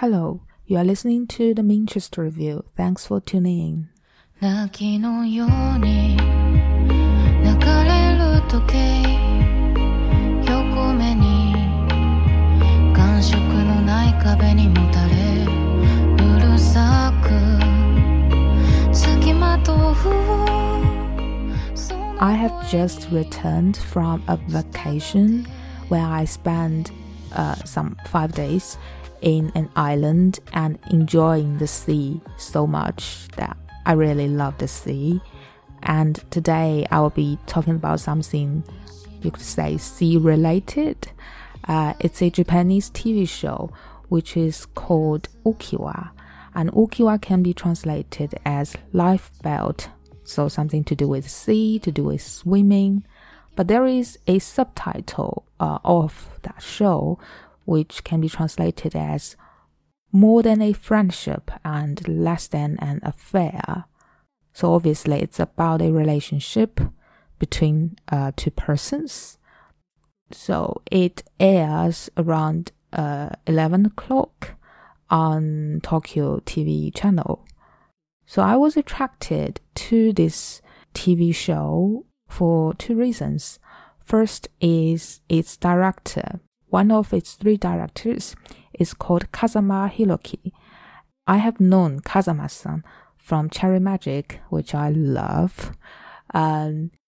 Hello, you are listening to the Minchester Review. Thanks for tuning in. 泣きのように流れる時計横目に感触のない壁にもたれうるさく隙間とI have just returned from a vacation where I spent some 5 days in an island and enjoying the sea so much that I really love the sea. And today I will be talking about something you could say sea related. It's a Japanese TV show which is called Ukiwa, and Ukiwa can be translated as life belt.So something to do with sea, to do with swimming. But there is a subtitle of that show, which can be translated as more than a friendship and less than an affair. So obviously it's about a relationship between two persons. So it airs around 11 o'clock on Tokyo TV channel.So I was attracted to this TV show for two reasons. First is its director. One of its 3 directors is called Kazama Hiroki. I have known Kazama-san from Cherry Magic, which I love.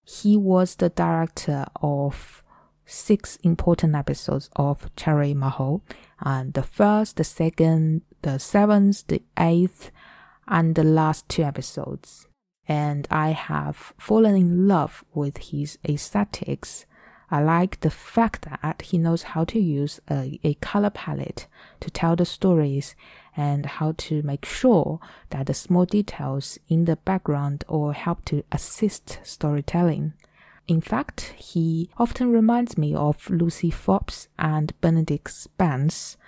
He was the director of 6 important episodes of Cherry Maho. And the first, the second, the 7th, the 8th.And the last 2 episodes, and I have fallen in love with his aesthetics. I like the fact that he knows how to use a color palette to tell the stories and how to make sure that the small details in the background or help to assist storytelling. In fact, he often reminds me of Lucy Forbes and Benedict Spence.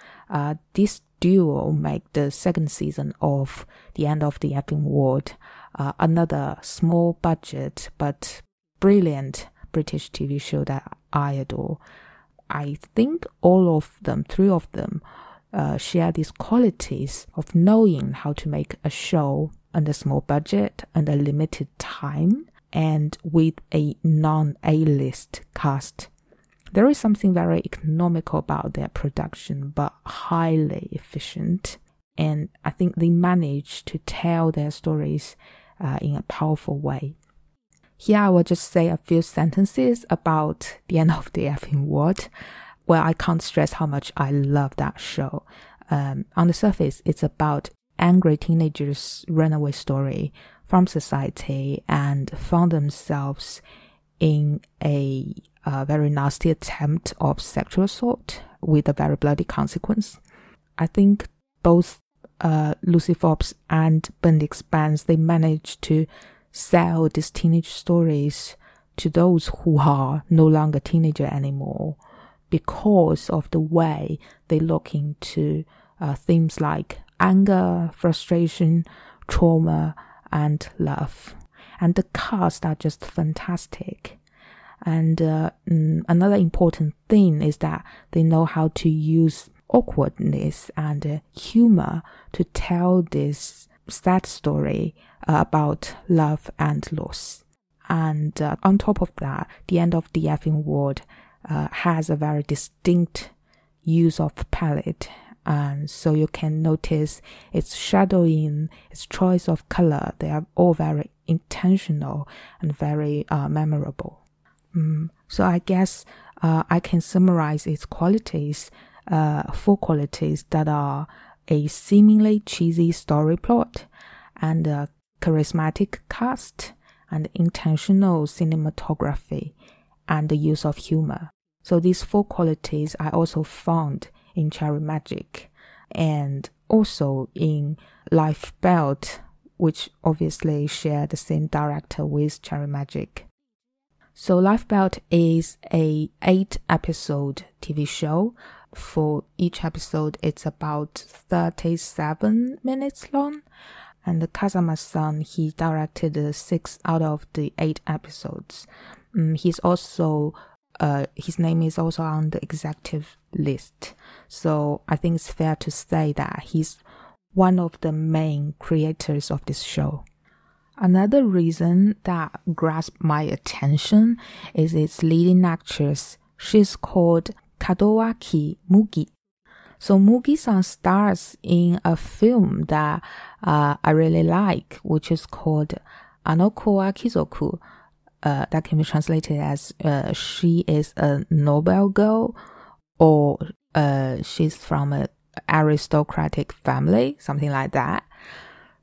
This duo make the 2nd season of The End of the Epping World, another small budget but brilliant British TV show that I adore. I think all of them, 3 of them, share these qualities of knowing how to make a show under small budget, under limited time.And with a non-A-list cast. There is something very economical about their production, but highly efficient. And I think they manage to tell their stories in a powerful way. Here I will just say a few sentences about The End of the Epping World. Well, I can't stress how much I love that show. On the surface, it's about angry teenagers' runaway story.From society and found themselves in a very nasty attempt of sexual assault with a very bloody consequence. I think both Lucy Forbes and Benedict Spence, they managed to sell these teenage stories to those who are no longer teenager anymore because of the way they look into themes like anger, frustration, trauma,and love. And the cast are just fantastic. And another important thing is that they know how to use awkwardness and humor to tell this sad story about love and loss. And on top of that, The End of the Epping World has a very distinct use of palette.And so you can notice its shadowing, its choice of color. They are all very intentional and very memorable. So I guess I can summarize its qualities, 4 qualities that are a seemingly cheesy story plot, and a charismatic cast, and intentional cinematography, and the use of humor. So these 4 qualities I also found.In Cherry Magic, and also in Life Belt, which obviously share the same director with Cherry Magic. So Life Belt is a 8-episode TV show. For each episode, it's about 37 minutes long. And Kazama-san, he directed 6 out of the 8 episodes. His name is also on the executive list. So I think it's fair to say that he's one of the main creators of this show. Another reason that grasped my attention is its leading actress. She's called Kadowaki Mugi. So Mugi-san stars in a film that I really like, which is called Anoko Akizoku. That can be translated as she is a noble girl, or she's from an aristocratic family, something like that.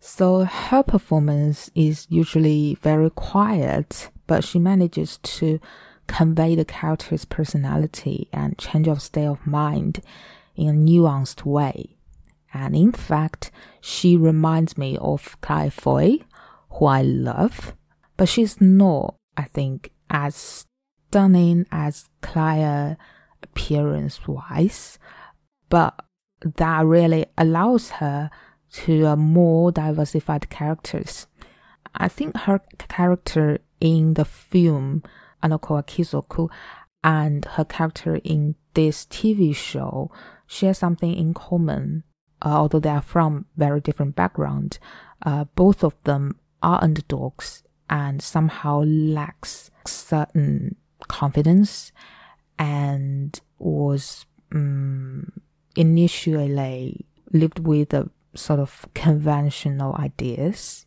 So her performance is usually very quiet, but she manages to convey the character's personality and change of state of mind in a nuanced way. And in fact, she reminds me of Claire Foy, who I love, but she's not, I think, as stunning as Claire appearance-wise, but that really allows her to more diversified characters. I think her character in the film Anoko Akizoku and her character in this TV show share something in common, although they are from very different backgrounds. Both of them are underdogs and somehow lacks certain confidence, and was initially lived with a sort of conventional ideas,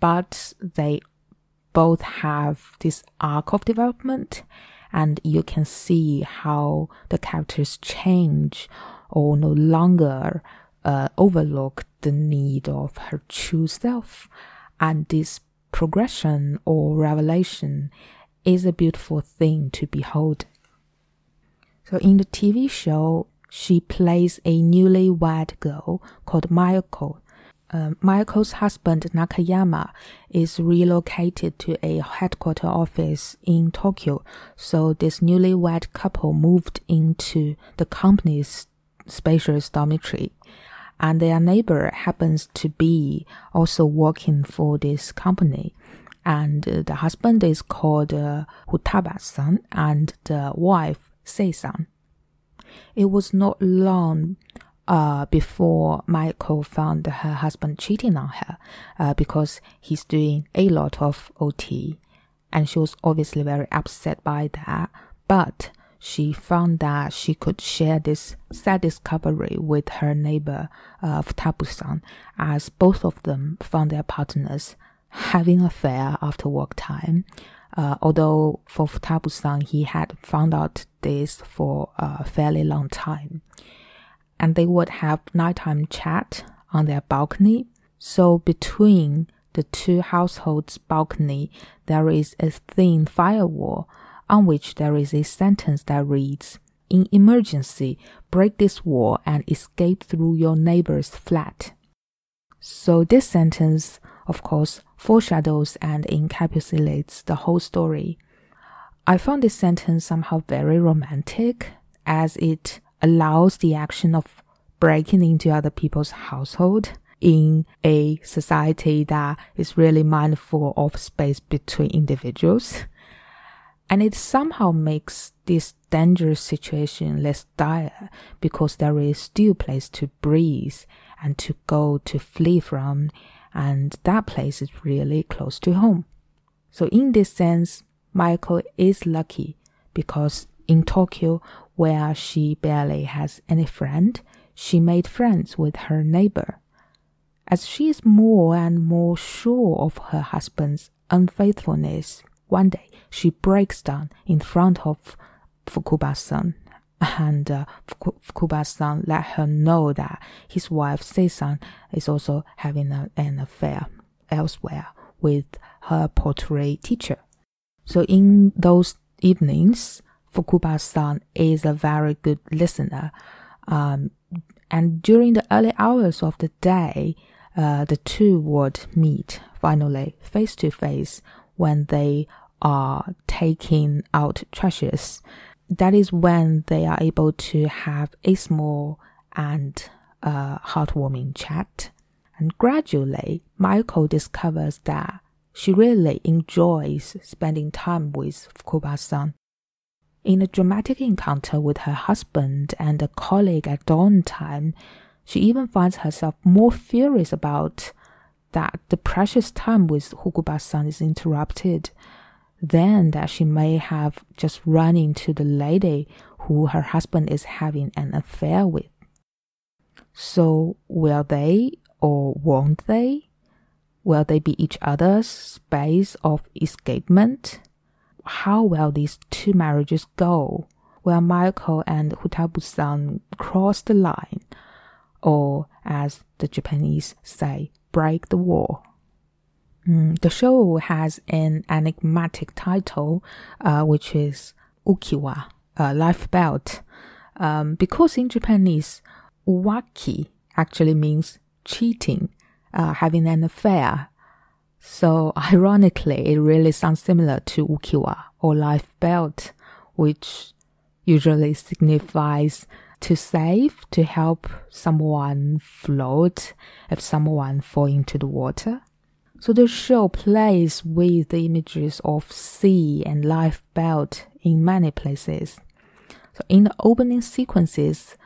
but they both have this arc of development, and you can see how the characters change or no longer overlook the need of her true self, and this progression or revelation is a beautiful thing to behold. So in the TV show, she plays a newlywed girl called Mayako. Mayako's husband Nakayama is relocated to a headquarter office in Tokyo, so this newlywed couple moved into the company's spacious dormitory. And their neighbor happens to be also working for this company. And the husband is called Futaba-san and the wife Sei-san. It was not long before Mayako found her husband cheating on her because he's doing a lot of OT. And she was obviously very upset by that. But she found that she could share this sad discovery with her neighbor Futabu-san, as both of them found their partners having an affair after work time. Although for Futabu-san, he had found out this for a fairly long time. And they would have nighttime chat on their balcony. So between the two households' balcony, there is a thin firewall, on which there is a sentence that reads, "In emergency, break this wall and escape through your neighbor's flat." So this sentence, of course, foreshadows and encapsulates the whole story. I found this sentence somehow very romantic, as it allows the action of breaking into other people's household in a society that is really mindful of space between individuals. And it somehow makes this dangerous situation less dire, because there is still place to breathe and to go to flee from, and that place is really close to home. So in this sense, Michael is lucky, because in Tokyo, where she barely has any friend, she made friends with her neighbor. As she is more and more sure of her husband's unfaithfulness, one day, she breaks down in front of Fukuba-san, and Fukuba-san let her know that his wife Sei-san is also having an affair elsewhere with her pottery teacher. So in those evenings, Fukuba-san is a very good listener, and during the early hours of the day, the two would meet finally face to face when they are taking out trashes. That is when they are able to have a small and heartwarming chat. And gradually, Michael discovers that she really enjoys spending time with Fukuba-san. In a dramatic encounter with her husband and a colleague at dawn time, she even finds herself more furious about that the precious time with Hukuba-san is interrupted, than that she may have just run into the lady who her husband is having an affair with. So will they or won't they? Will they be each other's space of escapement? How will these two marriages go? Will Mayako and Futaba-san cross the line? Or, as the Japanese say, break the wall. The show has an enigmatic title, which is Ukiwa, life belt. Because in Japanese, waki actually means cheating, having an affair. So ironically, it really sounds similar to Ukiwa or life belt, which usually signifies to save, to help someone float if someone falls into the water. So the show plays with the images of sea and life belt in many places. So in the opening sequences,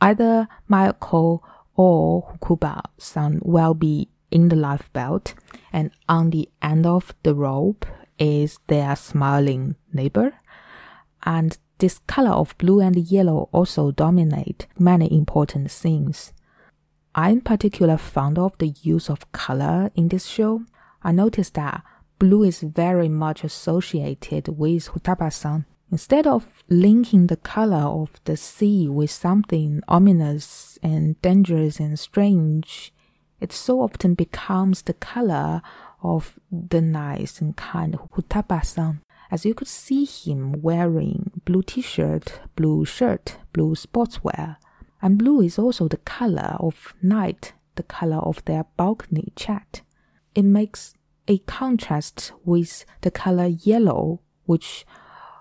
either Mayako or Hukuba-san will be in the life belt, and on the end of the rope is their smiling neighbor. And this color of blue and yellow also dominate many important scenes. I'm particularly fond of the use of color in this show. I noticed that blue is very much associated with Futaba-san. Instead of linking the color of the sea with something ominous and dangerous and strange, it so often becomes the color of the nice and kind Futaba-san. As you could see him wearing blue t-shirt, blue shirt, blue sportswear. And blue is also the color of night, the color of their balcony chat. It makes a contrast with the color yellow, which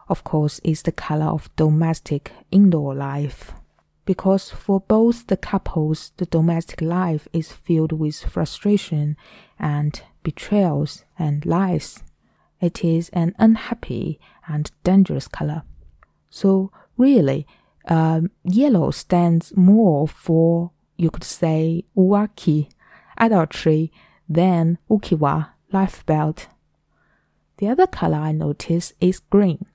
of course is the color of domestic indoor life. Because for both the couples, the domestic life is filled with frustration and betrayals and lies. It is an unhappy and dangerous color. So really, yellow stands more for, you could say, waki, adultery, than ukiwa, life belt. The other color I notice is green.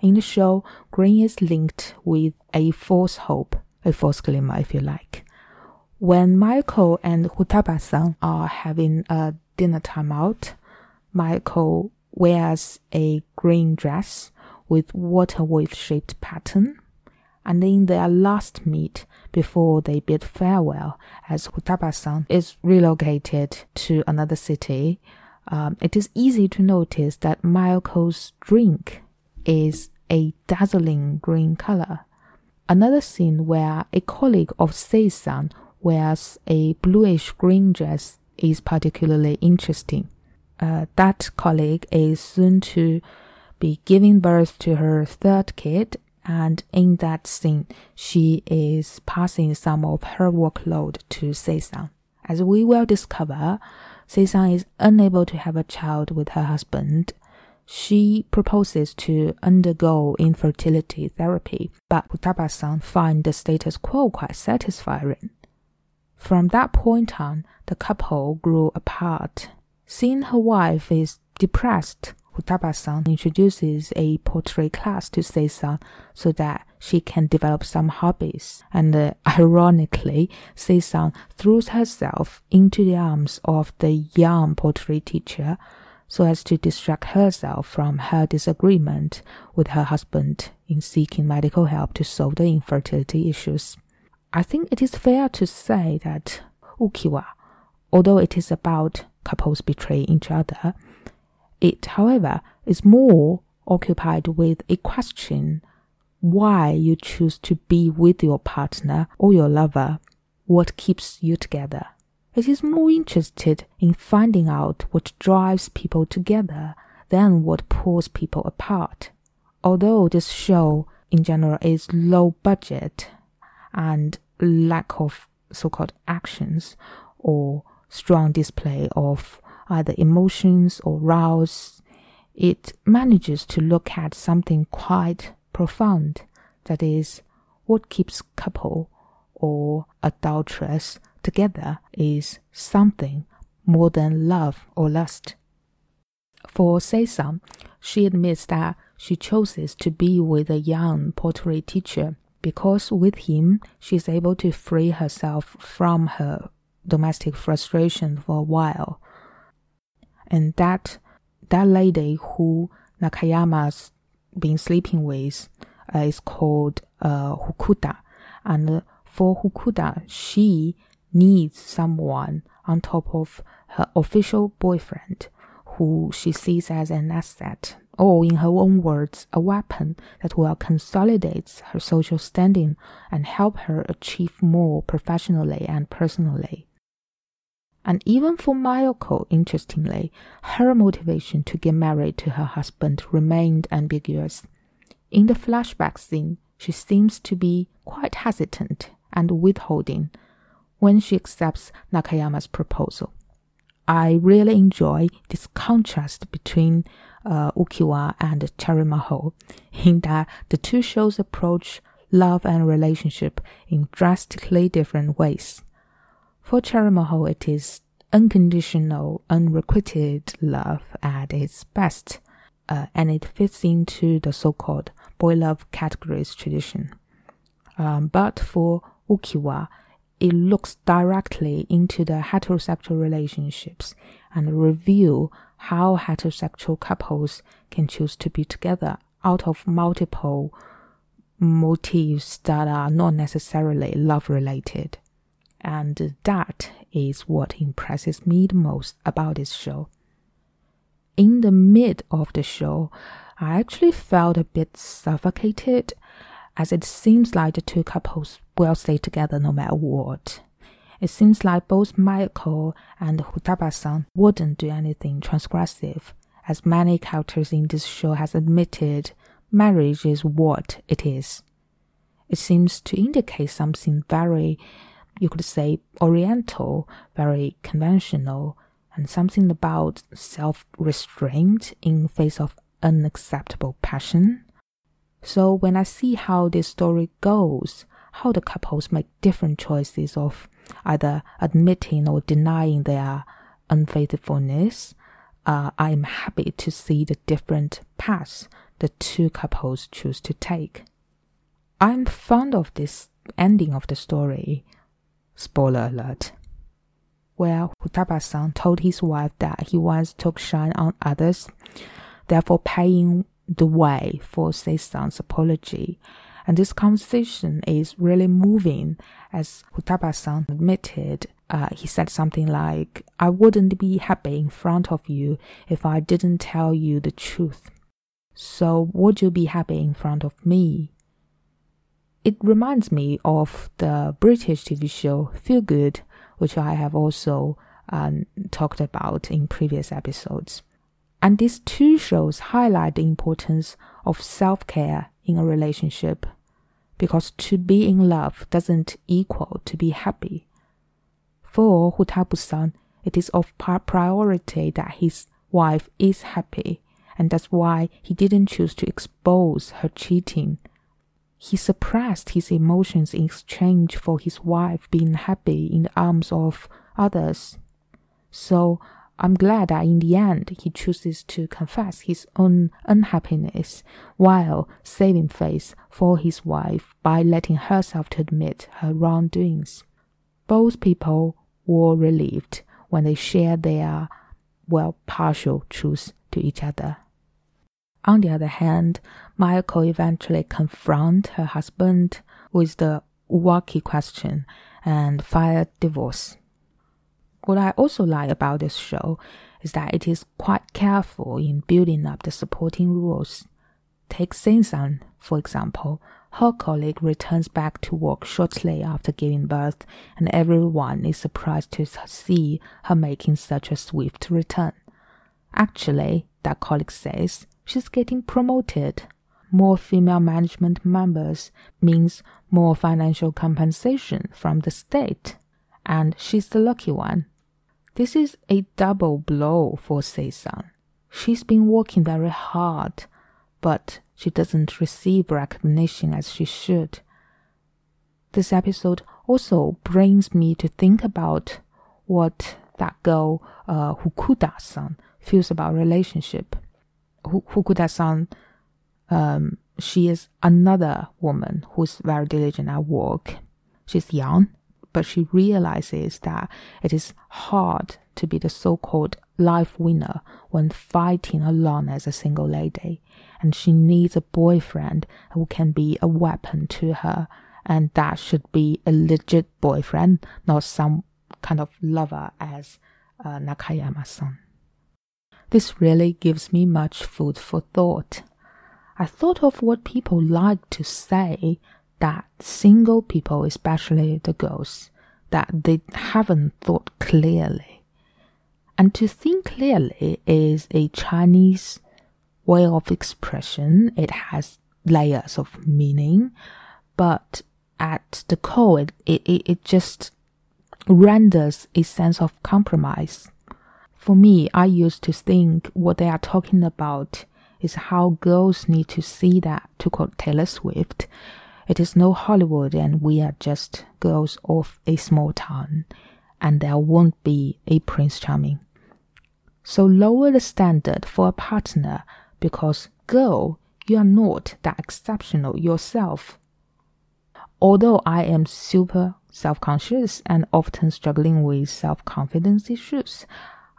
In the show, green is linked with a false hope, a false glimmer if you like. When Mayako and Futaba-san are having a dinner time out, Mayako wears a green dress with water-wave-shaped pattern, and in their last meet before they bid farewell, as Futaba-san is relocated to another city, it is easy to notice that Mayako's drink is a dazzling green color. Another scene where a colleague of Sei-san wears a bluish-green dress is particularly interesting. That colleague is soon to be giving birth to her third kid, and in that scene, she is passing some of her workload to Sei-san. As we will discover, Sei-san is unable to have a child with her husband. She proposes to undergo infertility therapy, but Futaba-san finds the status quo quite satisfying. From that point on, the couple grew apart. Seeing her wife is depressed, Futaba-san introduces a pottery class to Sei-san so that she can develop some hobbies. And ironically, Sei-san throws herself into the arms of the young pottery teacher so as to distract herself from her disagreement with her husband in seeking medical help to solve the infertility issues. I think it is fair to say that Ukiwa, although it is about couples betray each other, it, however, is more occupied with a question why you choose to be with your partner or your lover, what keeps you together. It is more interested in finding out what drives people together than what pulls people apart. Although this show in general is low budget and lack of so-called actions or strong display of either emotions or rouse, it manages to look at something quite profound, that is, what keeps couple or adulterers together is something more than love or lust. For Sei-san, she admits that she chooses to be with a young pottery teacher because with him she is able to free herself from her domestic frustration for a while. And that lady who Nakayama's been sleeping with is called Hukuda. And for Hukuda, she needs someone on top of her official boyfriend who she sees as an asset, or in her own words, a weapon that will consolidate her social standing and help her achieve more professionally and personally. And even for Mayako, interestingly, her motivation to get married to her husband remained ambiguous. In the flashback scene, she seems to be quite hesitant and withholding when she accepts Nakayama's proposal. I really enjoy this contrast between Ukiwa and Cherry Magic, in that the two shows approach love and relationship in drastically different ways. For Cherry Magic, it is unconditional, unrequited love at its best, and it fits into the so-called boy love categories tradition. But for Ukiwa, it looks directly into the heterosexual relationships and reveals how heterosexual couples can choose to be together out of multiple motives that are not necessarily love-related. And that is what impresses me the most about this show. In the mid of the show, I actually felt a bit suffocated, as it seems like the two couples will stay together no matter what. It seems like both Mayako and Futaba-san wouldn't do anything transgressive. As many characters in this show has admitted, marriage is what it is. It seems to indicate something very, you could say, oriental, very conventional, and something about self-restraint in face of unacceptable passion. So when I see how this story goes, how the couples make different choices of either admitting or denying their unfaithfulness, I am happy to see the different paths the two couples choose to take. I'm fond of this ending of the story. Spoiler alert. Where Futaba-san told his wife that he once took shine on others, therefore paying the way for Sei-san's apology. And this conversation is really moving, as Futaba-san admitted. He said something like, "I wouldn't be happy in front of you if I didn't tell you the truth. So would you be happy in front of me?" It reminds me of the British TV show Feel Good, which I have also talked about in previous episodes. And these two shows highlight the importance of self-care in a relationship, because to be in love doesn't equal to be happy. For Futaba-san, it is of priority that his wife is happy, and that's why he didn't choose to expose her cheating. He suppressed his emotions in exchange for his wife being happy in the arms of others. So I'm glad that in the end he chooses to confess his own unhappiness while saving face for his wife by letting herself to admit her wrongdoings. Both people were relieved when they shared their, partial truths to each other. On the other hand, Mayako eventually confronts her husband with the Uwaki question and files divorce. What I also like about this show is that it is quite careful in building up the supporting rules. Take Sei-san, for example. Her colleague returns back to work shortly after giving birth, and everyone is surprised to see her making such a swift return. Actually, that colleague says she's getting promoted. More female management members means more financial compensation from the state, and she's the lucky one. This is a double blow for Sei-san. She's been working very hard, but she doesn't receive recognition as she should. This episode also brings me to think about what that girl, Hukuda-san, feels about relationship. Hukuda-san, she is another woman who's very diligent at work. She's young, but she realizes that it is hard to be the so-called life winner when fighting alone as a single lady, and she needs a boyfriend who can be a weapon to her, and that should be a legit boyfriend, not some kind of lover as Nakayama-san. This really gives me much food for thought. I thought of what people like to say, that single people, especially the girls, that they haven't thought clearly. And to think clearly is a Chinese way of expression. It has layers of meaning, but at the core, it just renders a sense of compromise. For me, I used to think what they are talking about is how girls need to see that, to quote Taylor Swift, it is no Hollywood and we are just girls of a small town, and there won't be a Prince Charming. So lower the standard for a partner, because girl, you are not that exceptional yourself. Although I am super self-conscious and often struggling with self-confidence issues,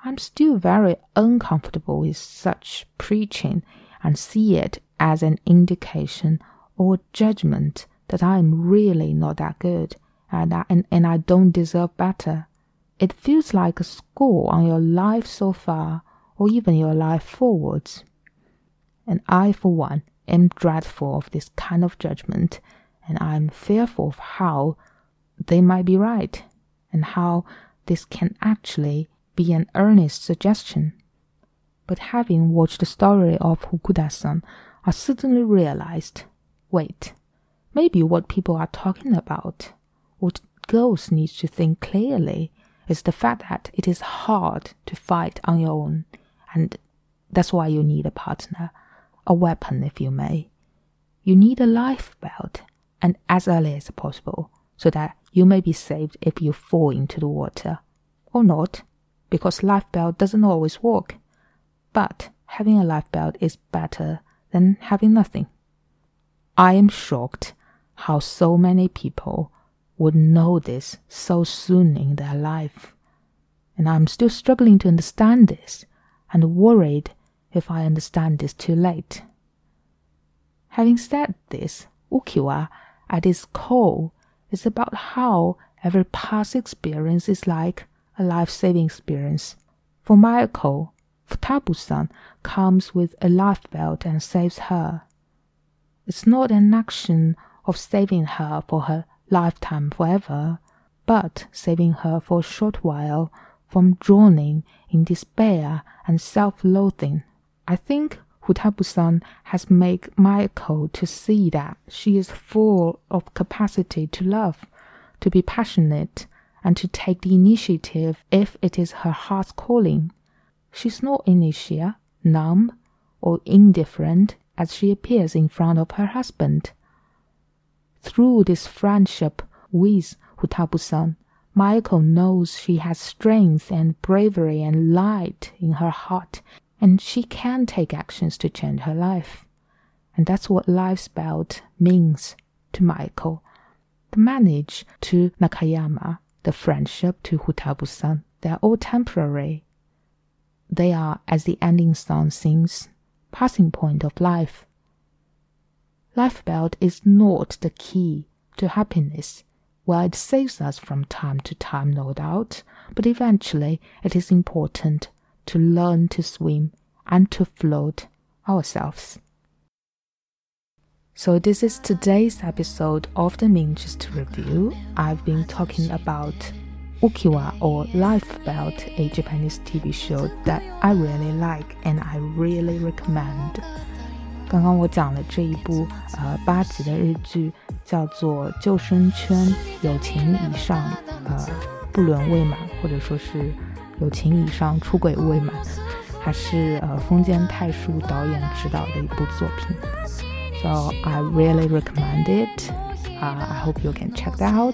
I'm still very uncomfortable with such preaching and see it as an indication or judgment that I am really not that good and I don't deserve better. It feels like a score on your life so far, or even your life forwards. And I, for one, am dreadful of this kind of judgment, and I am fearful of how they might be right, and how this can actually be an earnest suggestion. But having watched the story of Hukuda-san, I suddenly realized, wait, maybe what people are talking about, what girls need to think clearly, is the fact that it is hard to fight on your own, and that's why you need a partner, a weapon if you may. You need a life belt, and as early as possible, so that you may be saved if you fall into the water, or not, because life belt doesn't always work. But having a life belt is better than having nothing. I am shocked how so many people would know this so soon in their life. And I'm still struggling to understand this, and worried if I understand this too late. Having said this, Ukiwa, at its core, is about how every past experience is like a life-saving experience. For Mayako, Futabu-san comes with a life belt and saves her. It's not an action of saving her for her lifetime forever, but saving her for a short while from drowning in despair and self-loathing. I think Futabu-san has made Mayako to see that she is full of capacity to love, to be passionate, and to take the initiative if it is her heart's calling. She's not inertia, numb, or indifferent as she appears in front of her husband. Through this friendship with Futabu-san, Mayako knows she has strength and bravery and light in her heart, and she can take actions to change her life. And that's what life's belt means to Mayako. The marriage to Nakayama, the friendship to Futabu-san, they're all temporary. They are, as the ending song sings, passing point of life. Life belt is not the key to happiness. Well, it saves us from time to time, no doubt, but eventually it is important to learn to swim and to float ourselves. So this is today's episode of the Minchester Review. I've been talking about Ukiwa, or Life Belt, a Japanese TV show that I really like and I really recommend. 刚刚我讲了这一部8集的日剧，叫做《救生圈》，友情以上不伦未满，或者说是友情以上出轨未满。它是风间太树导演执导的一部作品。 So I really recommend it. I hope you can check that out.